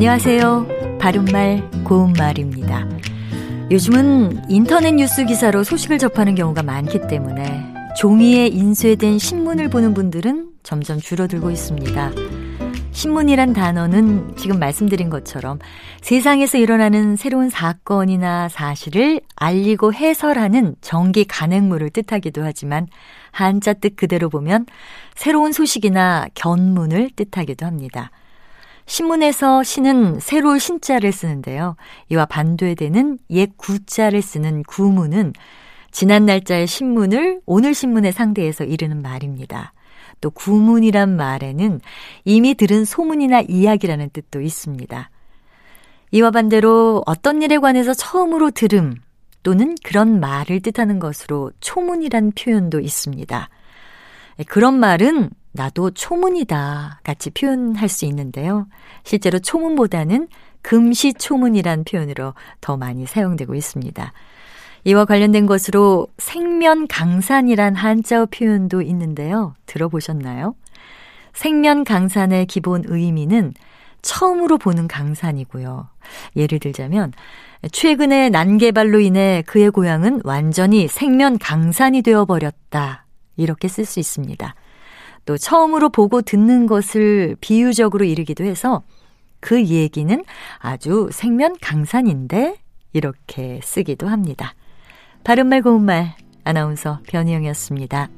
안녕하세요. 바른말 고운말입니다. 요즘은 인터넷 뉴스 기사로 소식을 접하는 경우가 많기 때문에 종이에 인쇄된 신문을 보는 분들은 점점 줄어들고 있습니다. 신문이란 단어는 지금 말씀드린 것처럼 세상에서 일어나는 새로운 사건이나 사실을 알리고 해설하는 정기 간행물을 뜻하기도 하지만 한자 뜻 그대로 보면 새로운 소식이나 견문을 뜻하기도 합니다. 신문에서 신은 새로 신자를 쓰는데요. 이와 반대되는 옛 구자를 쓰는 구문은 지난 날짜의 신문을 오늘 신문에 상대해서 이르는 말입니다. 또 구문이란 말에는 이미 들은 소문이나 이야기라는 뜻도 있습니다. 이와 반대로 어떤 일에 관해서 처음으로 들음 또는 그런 말을 뜻하는 것으로 초문이란 표현도 있습니다. 그런 말은 나도 초문이다 같이 표현할 수 있는데요. 실제로 초문보다는 금시초문이란 표현으로 더 많이 사용되고 있습니다. 이와 관련된 것으로 생면강산이란 한자어 표현도 있는데요. 들어보셨나요? 생면강산의 기본 의미는 처음으로 보는 강산이고요. 예를 들자면 최근의 난개발로 인해 그의 고향은 완전히 생면강산이 되어버렸다. 이렇게 쓸 수 있습니다. 또 처음으로 보고 듣는 것을 비유적으로 이르기도 해서 그 얘기는 아주 생면강산인데 이렇게 쓰기도 합니다. 바른말 고운말 아나운서 변희영이었습니다.